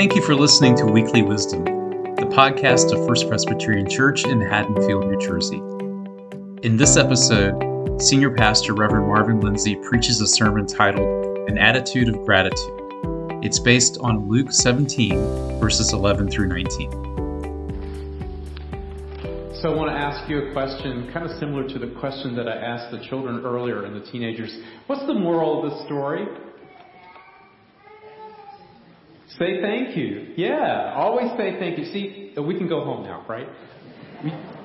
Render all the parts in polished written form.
Thank you for listening to Weekly Wisdom, the podcast of First Presbyterian Church in Haddonfield, New Jersey. In this episode, Senior Pastor Rev. Marvin Lindsay preaches a sermon titled, An Attitude of Gratitude. It's based on Luke 17, verses 11 through 19. So I want to ask you a question kind of similar to the question that I asked the children earlier and the teenagers. What's the moral of this story? Say thank you. Yeah, always say thank you. See, we can go home now, right?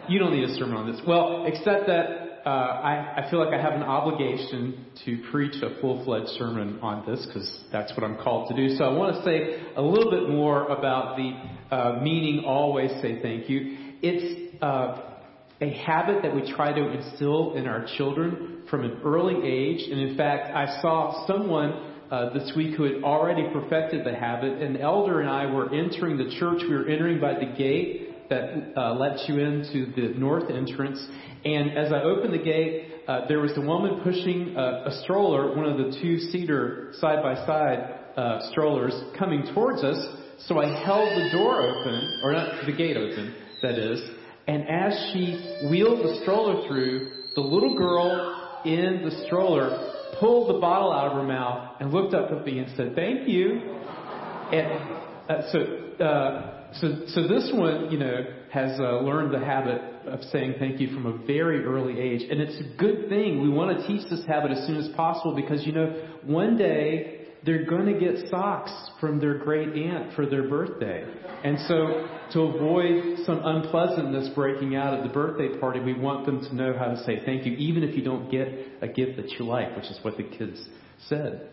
You don't need a sermon on this. Well, except that I feel like I have an obligation to preach a full-fledged sermon on this because that's what I'm called to do. So I want to say a little bit more about the meaning always say thank you. It's a habit that we try to instill in our children from an early age. And in fact, I saw someone this week who had already perfected the habit. An elder and I were entering the church. We were entering by the gate that lets you into the north entrance. And as I opened the gate, there was a woman pushing a stroller, one of the two-seater side-by-side strollers coming towards us. So I held the door open, or not the gate open, that is. And as she wheeled the stroller through, the little girl in the stroller pulled the bottle out of her mouth and looked up at me and said, "Thank you." And so this one, you know, has learned the habit of saying thank you from a very early age, and it's a good thing. We want to teach this habit as soon as possible because, you know, one day they're going to get socks from their great aunt for their birthday, and so to avoid some unpleasantness breaking out at the birthday party, we want them to know how to say thank you, even if you don't get a gift that you like, which is what the kids said.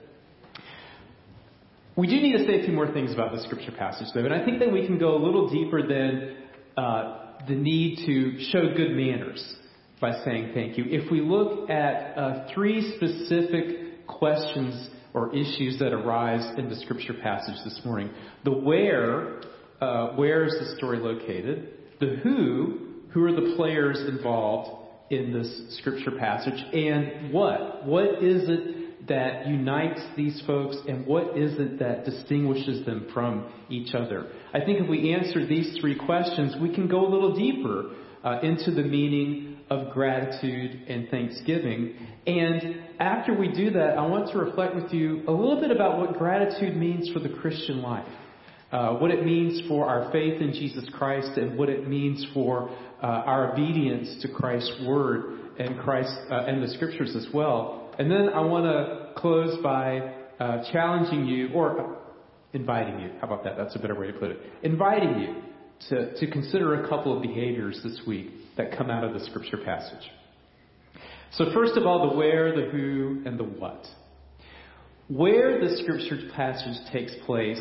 We do need to say a few more things about the scripture passage, though, and I think that we can go a little deeper than the need to show good manners by saying thank you. If we look at three specific questions or issues that arise in the scripture passage this morning, the where is the story located? The who are the players involved in this scripture passage? And what? What is it that unites these folks, and what is it that distinguishes them from each other? I think if we answer these three questions, we can go a little deeper into the meaning of gratitude and thanksgiving. And after we do that, I want to reflect with you a little bit about what gratitude means for the Christian life. What it means for our faith in Jesus Christ, and what it means for our obedience to Christ's word and Christ and the scriptures as well. And then I want to close by challenging you, or inviting you. How about that? That's a better way to put it. Inviting you to consider a couple of behaviors this week that come out of the scripture passage. So first of all, the where, the who, and the what. Where the scripture passage takes place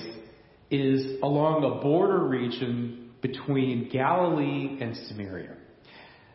is along a border region between Galilee and Samaria.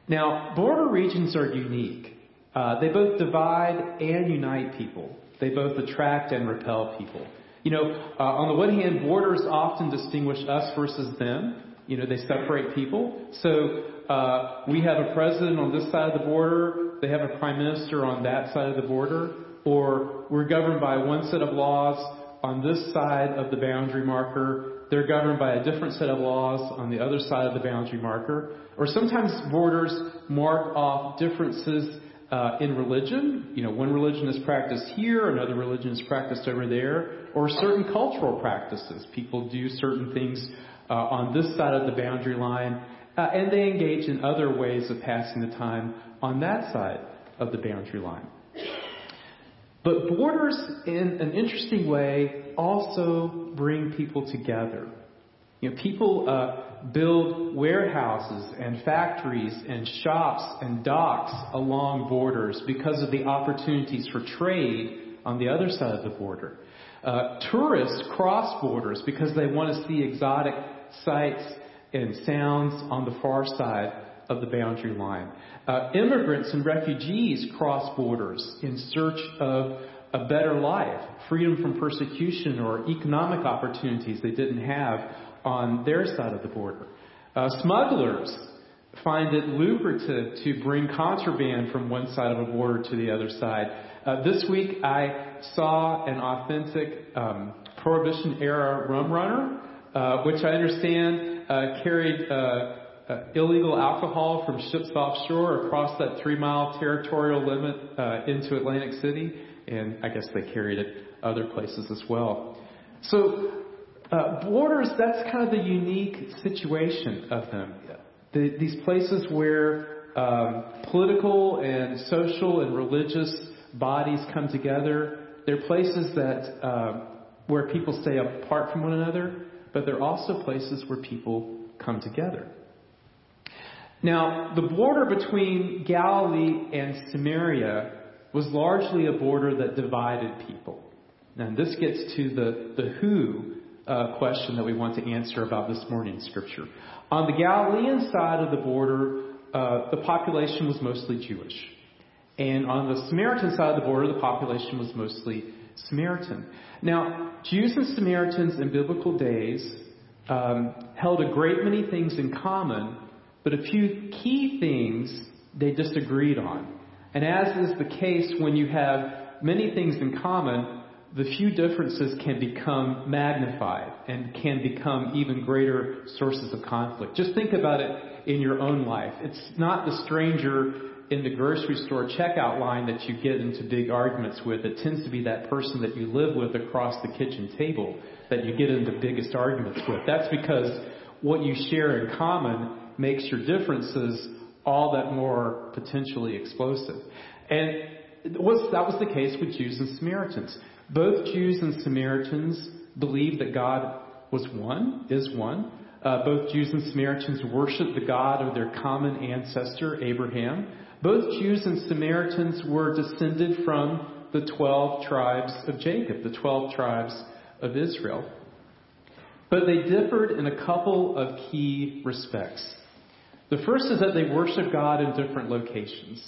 Now, border regions are unique. They both divide and unite people. They both attract and repel people. You know, on the one hand, borders often distinguish us versus them. You know, they separate people. So we have a president on this side of the border. They have a prime minister on that side of the border. Or we're governed by one set of laws on this side of the boundary marker. They're governed by a different set of laws on the other side of the boundary marker. Or sometimes borders mark off differences in religion. You know, one religion is practiced here, another religion is practiced over there, or certain cultural practices. People do certain things on this side of the boundary line, and they engage in other ways of passing the time on that side of the boundary line. But borders, in an interesting way, also bring people together. You know, people build warehouses and factories and shops and docks along borders because of the opportunities for trade on the other side of the border. Tourists cross borders because they want to see exotic sights and sounds on the far side of the boundary line. Immigrants and refugees cross borders in search of a better life, freedom from persecution or economic opportunities they didn't have on their side of the border. Smugglers find it lucrative to bring contraband from one side of a border to the other side. This week I saw an authentic Prohibition-era rum runner which I understand carried illegal alcohol from ships offshore across that 3-mile territorial limit into Atlantic City, and I guess they carried it other places as well. So borders, that's kind of the unique situation of them. These places where political and social and religious bodies come together, they're places that where people stay apart from one another, but they're also places where people come together. Now, the border between Galilee and Samaria was largely a border that divided people. And this gets to the who question that we want to answer about this morning's scripture. On the Galilean side of the border, the population was mostly Jewish. And on the Samaritan side of the border, the population was mostly Samaritan. Now, Jews and Samaritans in biblical days held a great many things in common, but a few key things they disagreed on. And as is the case when you have many things in common, the few differences can become magnified and can become even greater sources of conflict. Just think about it in your own life. It's not the stranger in the grocery store checkout line that you get into big arguments with. It tends to be that person that you live with across the kitchen table that you get into biggest arguments with. That's because what you share in common makes your differences all that more potentially explosive. And that was the case with Jews and Samaritans. Both Jews and Samaritans believed that God was one, is one. Both Jews and Samaritans worshiped the God of their common ancestor, Abraham. Both Jews and Samaritans were descended from the 12 tribes of Jacob, the 12 tribes of Israel. But they differed in a couple of key respects. The first is that they worship God in different locations.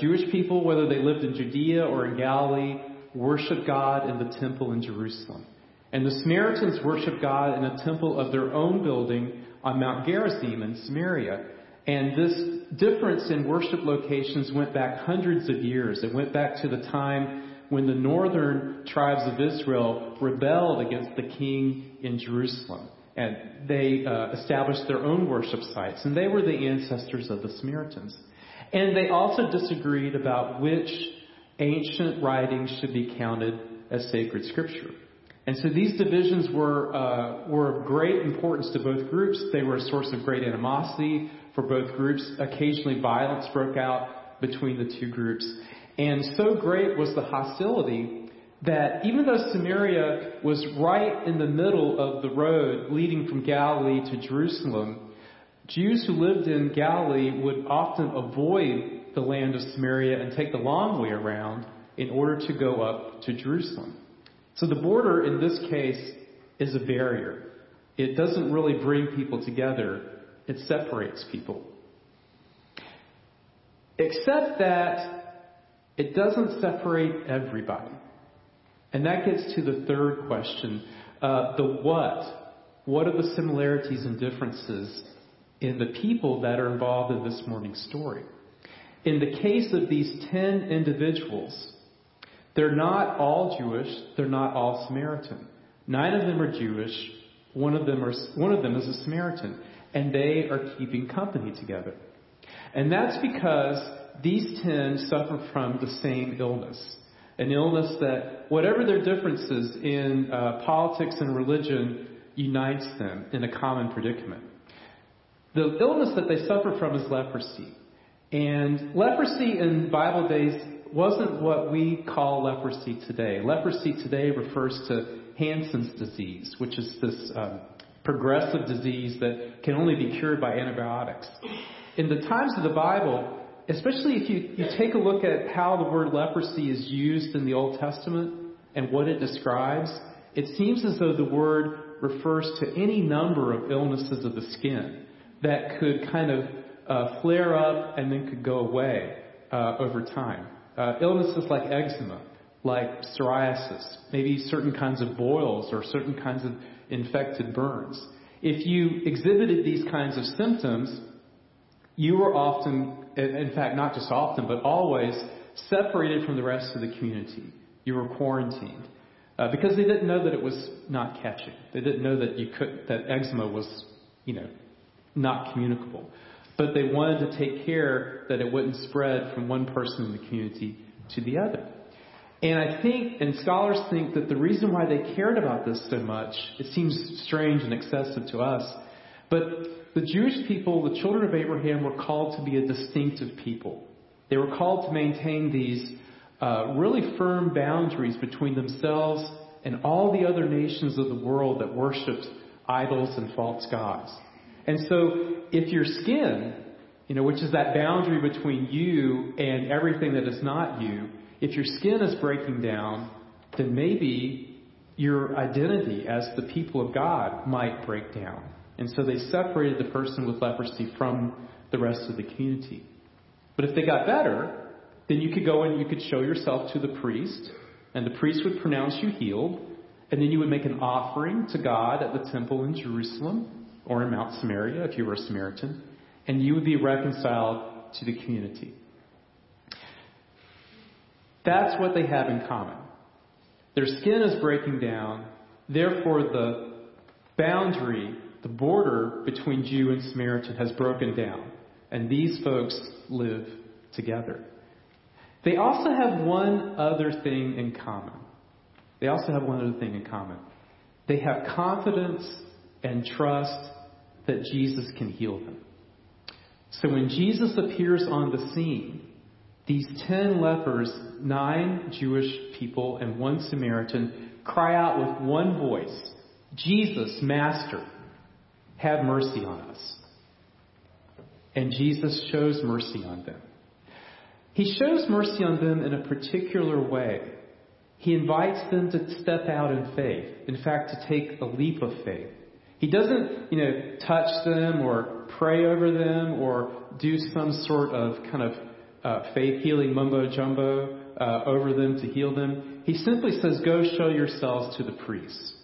Jewish people, whether they lived in Judea or in Galilee, worship God in the temple in Jerusalem. And the Samaritans worship God in a temple of their own building on Mount Gerizim in Samaria. And this difference in worship locations went back hundreds of years. It went back to the time when the northern tribes of Israel rebelled against the king in Jerusalem. And they established their own worship sites. And they were the ancestors of the Samaritans. And they also disagreed about which ancient writings should be counted as sacred scripture. And so these divisions were of great importance to both groups. They were a source of great animosity for both groups. Occasionally violence broke out between the two groups. And so great was the hostility that even though Samaria was right in the middle of the road leading from Galilee to Jerusalem, Jews who lived in Galilee would often avoid the land of Samaria and take the long way around in order to go up to Jerusalem. So the border in this case is a barrier. It doesn't really bring people together. It separates people. Except that it doesn't separate everybody. And that gets to the third question, the what. What are the similarities and differences in the people that are involved in this morning's story? In the case of these 10 individuals, they're not all Jewish. They're not all Samaritan. 9 of them are Jewish. One of them is a Samaritan. And they are keeping company together. And that's because these 10 suffer from the same illness. An illness that, whatever their differences in politics and religion, unites them in a common predicament. The illness that they suffer from is leprosy. And leprosy in Bible days wasn't what we call leprosy today. Leprosy today refers to Hansen's disease, which is this progressive disease that can only be cured by antibiotics. In the times of the Bible, especially if you take a look at how the word leprosy is used in the Old Testament and what it describes, it seems as though the word refers to any number of illnesses of the skin that could kind of flare up and then could go away over time. Illnesses like eczema, like psoriasis, maybe certain kinds of boils or certain kinds of infected burns. If you exhibited these kinds of symptoms, you were often, in fact, not just often, but always separated from the rest of the community. You were quarantined. because they didn't know that it was not catching. They didn't know that that eczema was, not communicable. But they wanted to take care that it wouldn't spread from one person in the community to the other. And I think, and scholars think, that the reason why they cared about this so much, it seems strange and excessive to us, but the Jewish people, the children of Abraham, were called to be a distinctive people. They were called to maintain these really firm boundaries between themselves and all the other nations of the world that worshipped idols and false gods. And so if your skin, which is that boundary between you and everything that is not you, if your skin is breaking down, then maybe your identity as the people of God might break down. And so they separated the person with leprosy from the rest of the community. But if they got better, then you could go and you could show yourself to the priest, and the priest would pronounce you healed, and then you would make an offering to God at the temple in Jerusalem or in Mount Samaria if you were a Samaritan, and you would be reconciled to the community. That's what they have in common. Their skin is breaking down, therefore the boundary, the border between Jew and Samaritan has broken down, and these folks live together. They also have one other thing in common. They have confidence and trust that Jesus can heal them. So when Jesus appears on the scene, these 10 lepers, 9 Jewish people and 1 Samaritan, cry out with one voice, "Jesus, Master, have mercy on us." And Jesus shows mercy on them. He shows mercy on them in a particular way. He invites them to step out in faith. In fact, to take a leap of faith. He doesn't, touch them or pray over them or do some sort of kind of faith healing mumbo jumbo over them to heal them. He simply says, "Go show yourselves to the priests."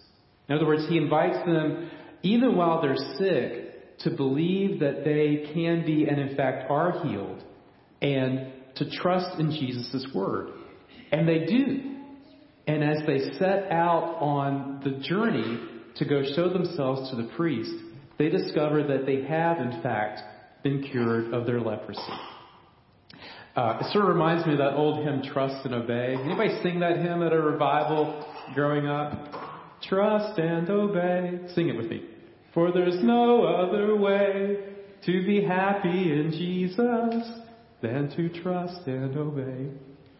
In other words, he invites them, even while they're sick, to believe that they can be and in fact are healed, and to trust in Jesus' word. And they do. And as they set out on the journey to go show themselves to the priest, they discover that they have in fact been cured of their leprosy. It sort of reminds me of that old hymn, "Trust and Obey." Anybody sing that hymn at a revival growing up? Trust and obey. Sing it with me. For there's no other way to be happy in Jesus than to trust and obey.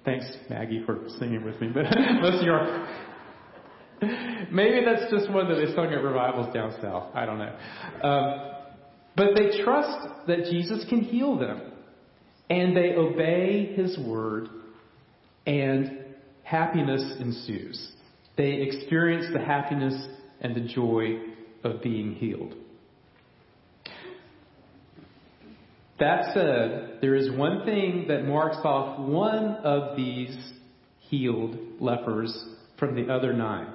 Thanks, Maggie, for singing with me. But most of you are. Maybe that's just one that they sung at revivals down south. I don't know. But they trust that Jesus can heal them. And they obey his word, and happiness ensues. They experience the happiness and the joy of being healed. That said, there is one thing that marks off one of these healed lepers from the other 9.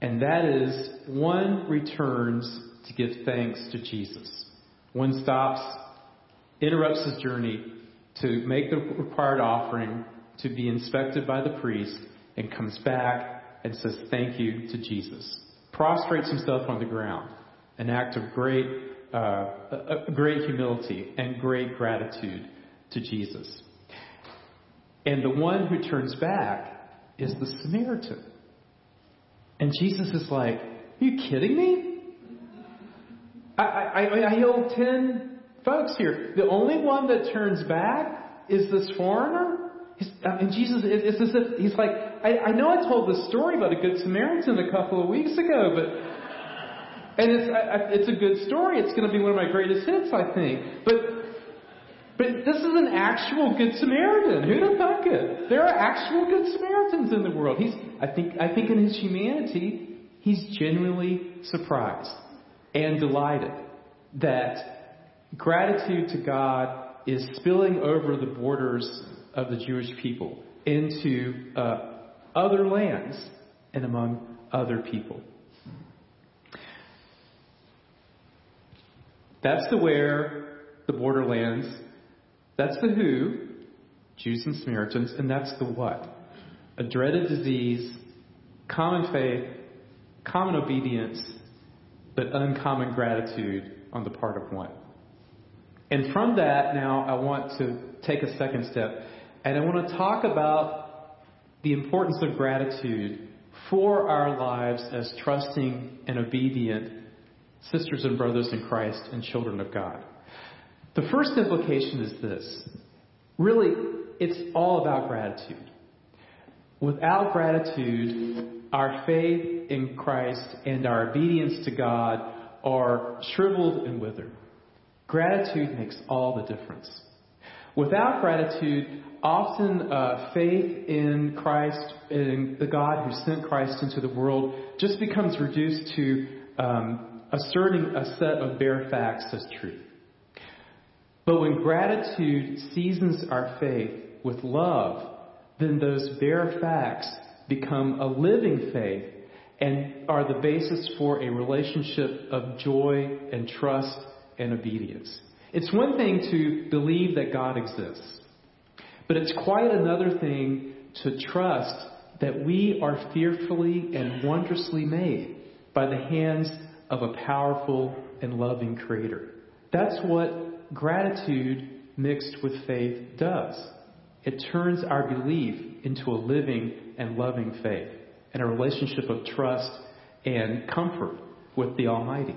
And that is, one returns to give thanks to Jesus. One stops, interrupts his journey to make the required offering, to be inspected by the priest, and comes back and says thank you to Jesus. Prostrates himself on the ground, an act of great humility and great gratitude to Jesus. And the one who turns back is the Samaritan. And Jesus is like, "Are you kidding me? I healed 10 folks here. The only one that turns back is this foreigner?" And Jesus, it's as if he's like, I know I told this story about a good Samaritan a couple of weeks ago, but it's a good story. It's going to be one of my greatest hits, I think. But this is an actual good Samaritan. Who the fuck it? There are actual good Samaritans in the world. I think in his humanity, he's genuinely surprised and delighted that gratitude to God is spilling over the borders of the Jewish people into other lands and among other people. That's the where, the borderlands. That's the who, Jews and Samaritans, and that's the what. A dreaded disease Common faith, common obedience, but uncommon gratitude on the part of one. And from that, now I want to take a second step, and I want to talk about the importance of gratitude for our lives as trusting and obedient sisters and brothers in Christ and children of God. The first implication is this. Really, it's all about gratitude. Without gratitude, our faith in Christ and our obedience to God are shriveled and withered. Gratitude makes all the difference. Without gratitude, often faith in Christ, in the God who sent Christ into the world, just becomes reduced to asserting a set of bare facts as truth. But when gratitude seasons our faith with love, then those bare facts become a living faith and are the basis for a relationship of joy and trust and obedience. It's one thing to believe that God exists, but it's quite another thing to trust that we are fearfully and wondrously made by the hands of a powerful and loving Creator. That's what gratitude mixed with faith does. It turns our belief into a living and loving faith and a relationship of trust and comfort with the Almighty.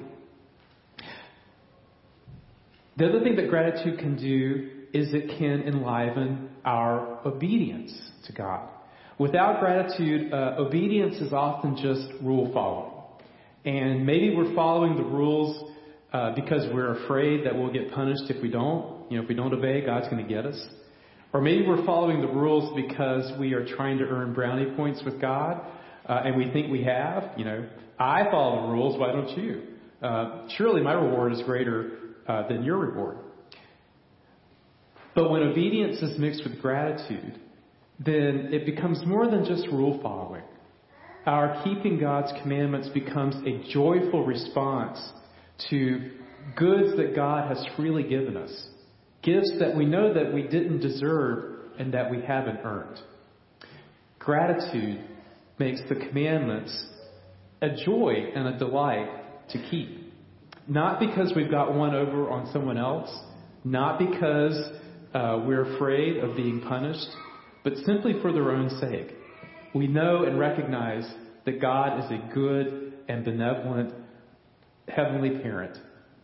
The other thing that gratitude can do is it can enliven our obedience to God. Without gratitude, obedience is often just rule following. And maybe we're following the rules because we're afraid that we'll get punished if we don't. If we don't obey, God's going to get us. Or maybe we're following the rules because we are trying to earn brownie points with God, and we think we have. I follow the rules, why don't you? Surely my reward is greater than your reward. But when obedience is mixed with gratitude, then it becomes more than just rule following. Our keeping God's commandments becomes a joyful response to goods that God has freely given us, gifts that we know that we didn't deserve and that we haven't earned. Gratitude makes the commandments a joy and a delight to keep. Not because we've got one over on someone else, not because we're afraid of being punished, but simply for their own sake. We know and recognize that God is a good and benevolent heavenly parent.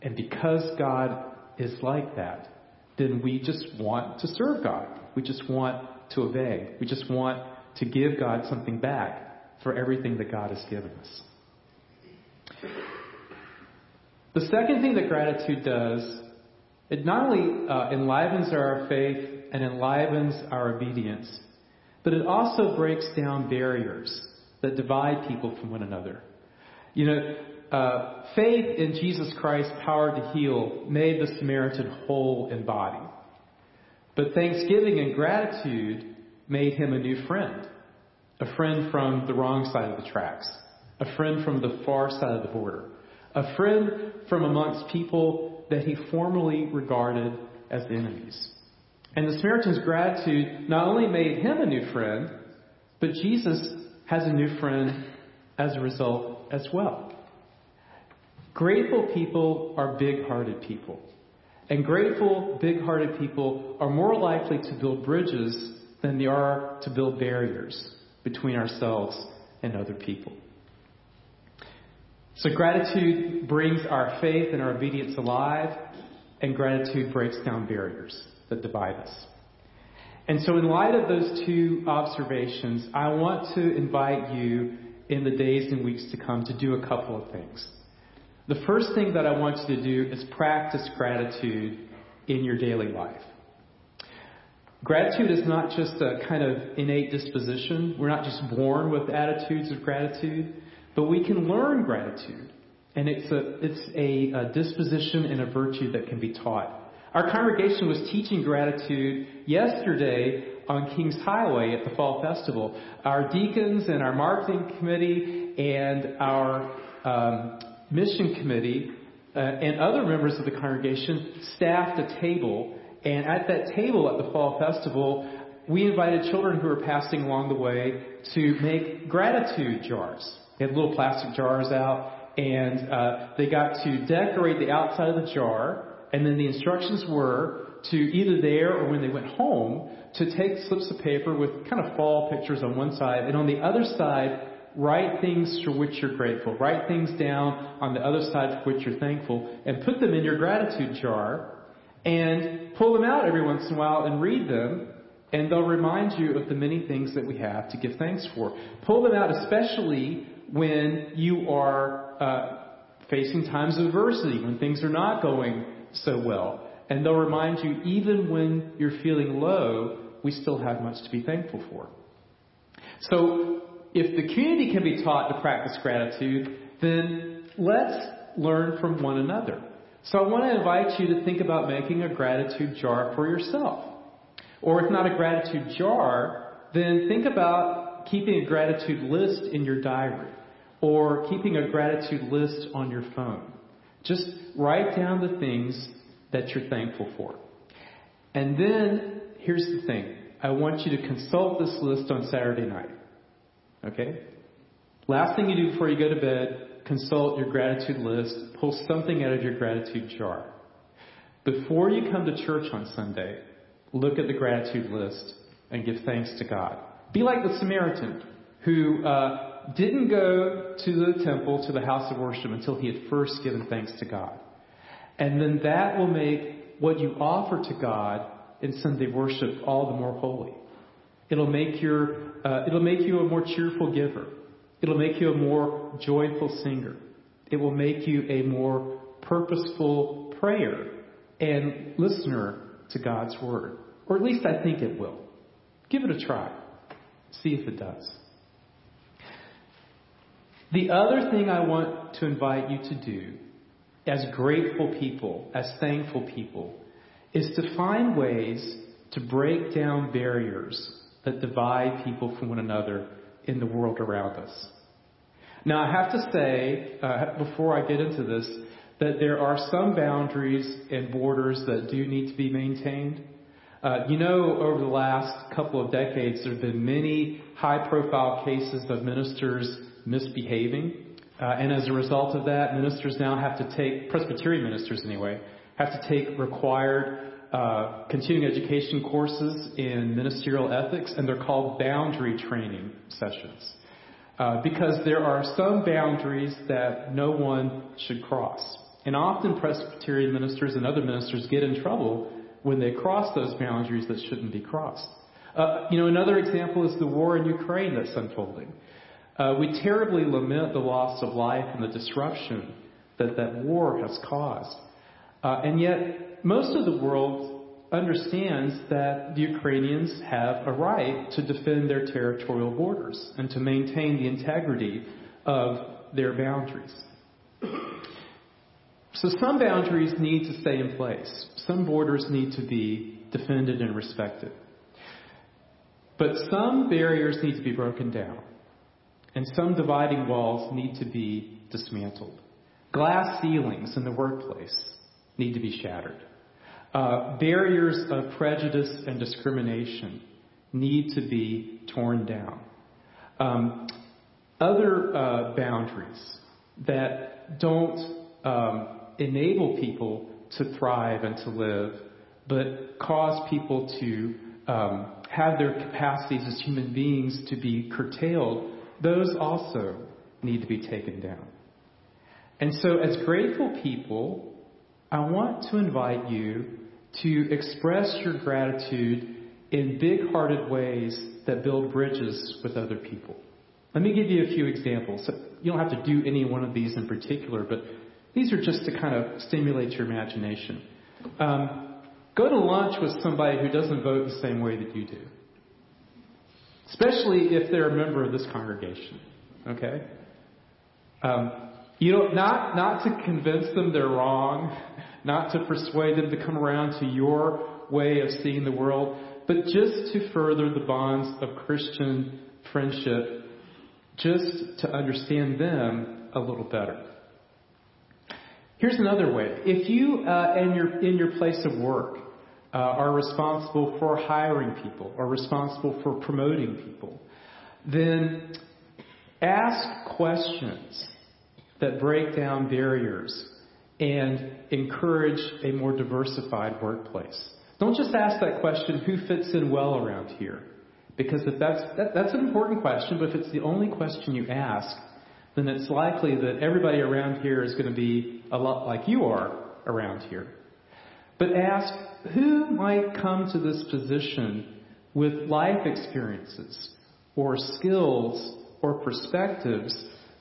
And because God is like that, then we just want to serve God. We just want to obey. We just want to give God something back for everything that God has given us. The second thing that gratitude does, it not only enlivens our faith and enlivens our obedience, but it also breaks down barriers that divide people from one another. Faith in Jesus Christ's power to heal made the Samaritan whole in body. But thanksgiving and gratitude made him a new friend, a friend from the wrong side of the tracks, a friend from the far side of the border, a friend from amongst people that he formerly regarded as enemies. And the Samaritan's gratitude not only made him a new friend, but Jesus has a new friend as a result as well. Grateful people are big-hearted people. And grateful, big-hearted people are more likely to build bridges than they are to build barriers between ourselves and other people. So gratitude brings our faith and our obedience alive, and gratitude breaks down barriers that divide us. And so in light of those two observations, I want to invite you in the days and weeks to come to do a couple of things. The first thing that I want you to do is practice gratitude in your daily life. Gratitude is not just a kind of innate disposition. We're not just born with attitudes of gratitude. But we can learn gratitude, and it's a disposition and a virtue that can be taught. Our congregation was teaching gratitude yesterday on King's Highway at the Fall Festival. Our deacons and our marketing committee and our mission committee and other members of the congregation staffed a table. And at that table at the Fall Festival, we invited children who were passing along the way to make gratitude jars. They had little plastic jars out, and they got to decorate the outside of the jar, and then the instructions were to either there or when they went home to take slips of paper with kind of fall pictures on one side, and on the other side, write things for which you're grateful. Write things down on the other side for which you're thankful, and put them in your gratitude jar, and pull them out every once in a while and read them, and they'll remind you of the many things that we have to give thanks for. Pull them out especially when you are facing times of adversity, when things are not going so well. And they'll remind you, even when you're feeling low, we still have much to be thankful for. So if the community can be taught to practice gratitude, then let's learn from one another. So I want to invite you to think about making a gratitude jar for yourself. Or if not a gratitude jar, then think about keeping a gratitude list in your diary or keeping a gratitude list on your phone. Just write down the things that you're thankful for. And then, here's the thing. I want you to consult this list on Saturday night. Okay? Last thing you do before you go to bed, consult your gratitude list. Pull something out of your gratitude jar. Before you come to church on Sunday, look at the gratitude list and give thanks to God. Be like the Samaritan who didn't go to the temple, to the house of worship, until he had first given thanks to God. And then that will make what you offer to God in Sunday worship all the more holy. It'll make you a more cheerful giver. It'll make you a more joyful singer. It will make you a more purposeful prayer and listener to God's word. Or at least I think it will. Give it a try. See if it does. The other thing I want to invite you to do as grateful people, as thankful people, is to find ways to break down barriers that divide people from one another in the world around us. Now, I have to say, before I get into this, that there are some boundaries and borders that do need to be maintained. Over the last couple of decades, there have been many high-profile cases of ministers misbehaving. And as a result of that, ministers now have to take, Presbyterian ministers anyway, have to take required continuing education courses in ministerial ethics, and they're called boundary training sessions. Because there are some boundaries that no one should cross. And often Presbyterian ministers and other ministers get in trouble when they cross those boundaries that shouldn't be crossed. Another example is the war in Ukraine that's unfolding. We terribly lament the loss of life and the disruption that that war has caused. And yet, most of the world understands that the Ukrainians have a right to defend their territorial borders and to maintain the integrity of their boundaries. So some boundaries need to stay in place. Some borders need to be defended and respected. But some barriers need to be broken down, and some dividing walls need to be dismantled. Glass ceilings in the workplace need to be shattered. Barriers of prejudice and discrimination need to be torn down. Other boundaries that don't enable people to thrive and to live, but cause people to have their capacities as human beings to be curtailed, those also need to be taken down. And so as grateful people, I want to invite you to express your gratitude in big-hearted ways that build bridges with other people. Let me give you a few examples. You don't have to do any one of these in particular, but these are just to kind of stimulate your imagination. Go to lunch with somebody who doesn't vote the same way that you do, especially if they're a member of this congregation, okay? Not to convince them they're wrong, not to persuade them to come around to your way of seeing the world, but just to further the bonds of Christian friendship, just to understand them a little better. Here's another way. If you, in your place of work, are responsible for hiring people, are responsible for promoting people, then ask questions that break down barriers and encourage a more diversified workplace. Don't just ask that question, who fits in well around here? Because if that's an important question, but if it's the only question you ask, then it's likely that everybody around here is going to be a lot like you are around here. But ask, who might come to this position with life experiences or skills or perspectives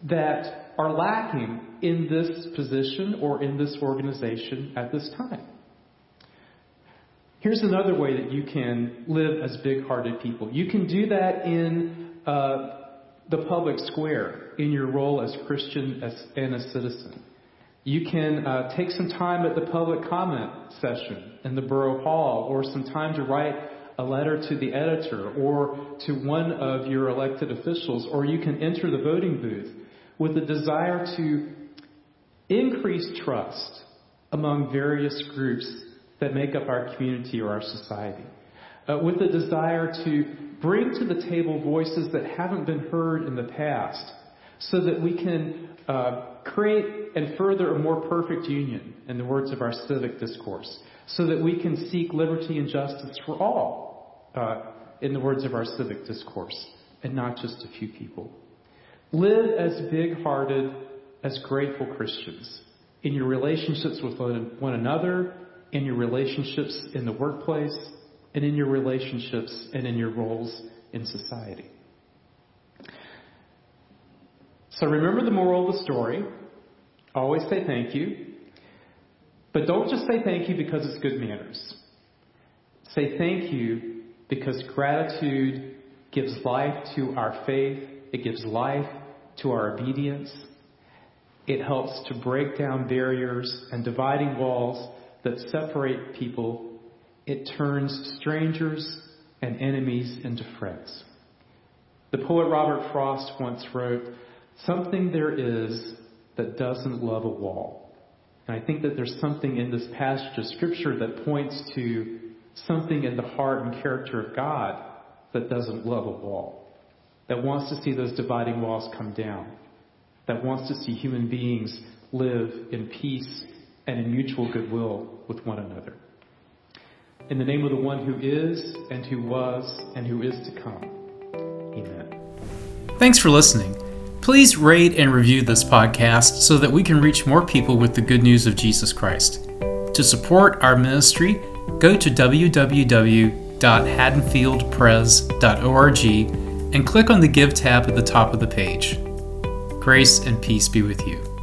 that are lacking in this position or in this organization at this time? Here's another way that you can live as big-hearted people. You can do that in the public square, in your role as Christian and a citizen. You can take some time at the public comment session in the borough hall, or some time to write a letter to the editor or to one of your elected officials, or you can enter the voting booth with a desire to increase trust among various groups that make up our community or our society, with the desire to bring to the table voices that haven't been heard in the past, so that we can create and further a more perfect union, in the words of our civic discourse, so that we can seek liberty and justice for all, in the words of our civic discourse, and not just a few people. Live as big-hearted, as grateful Christians in your relationships with one another, in your relationships in the workplace, and in your relationships and in your roles in society. So remember the moral of the story. Always say thank you. But don't just say thank you because it's good manners. Say thank you because gratitude gives life to our faith. It gives life to our obedience. It helps to break down barriers and dividing walls that separate people. It turns strangers and enemies into friends. The poet Robert Frost once wrote, "Something there is that doesn't love a wall." And I think that there's something in this passage of Scripture that points to something in the heart and character of God that doesn't love a wall, that wants to see those dividing walls come down, that wants to see human beings live in peace and in mutual goodwill with one another. In the name of the one who is, and who was, and who is to come. Amen. Thanks for listening. Please rate and review this podcast so that we can reach more people with the good news of Jesus Christ. To support our ministry, go to www.haddonfieldpres.org and click on the Give tab at the top of the page. Grace and peace be with you.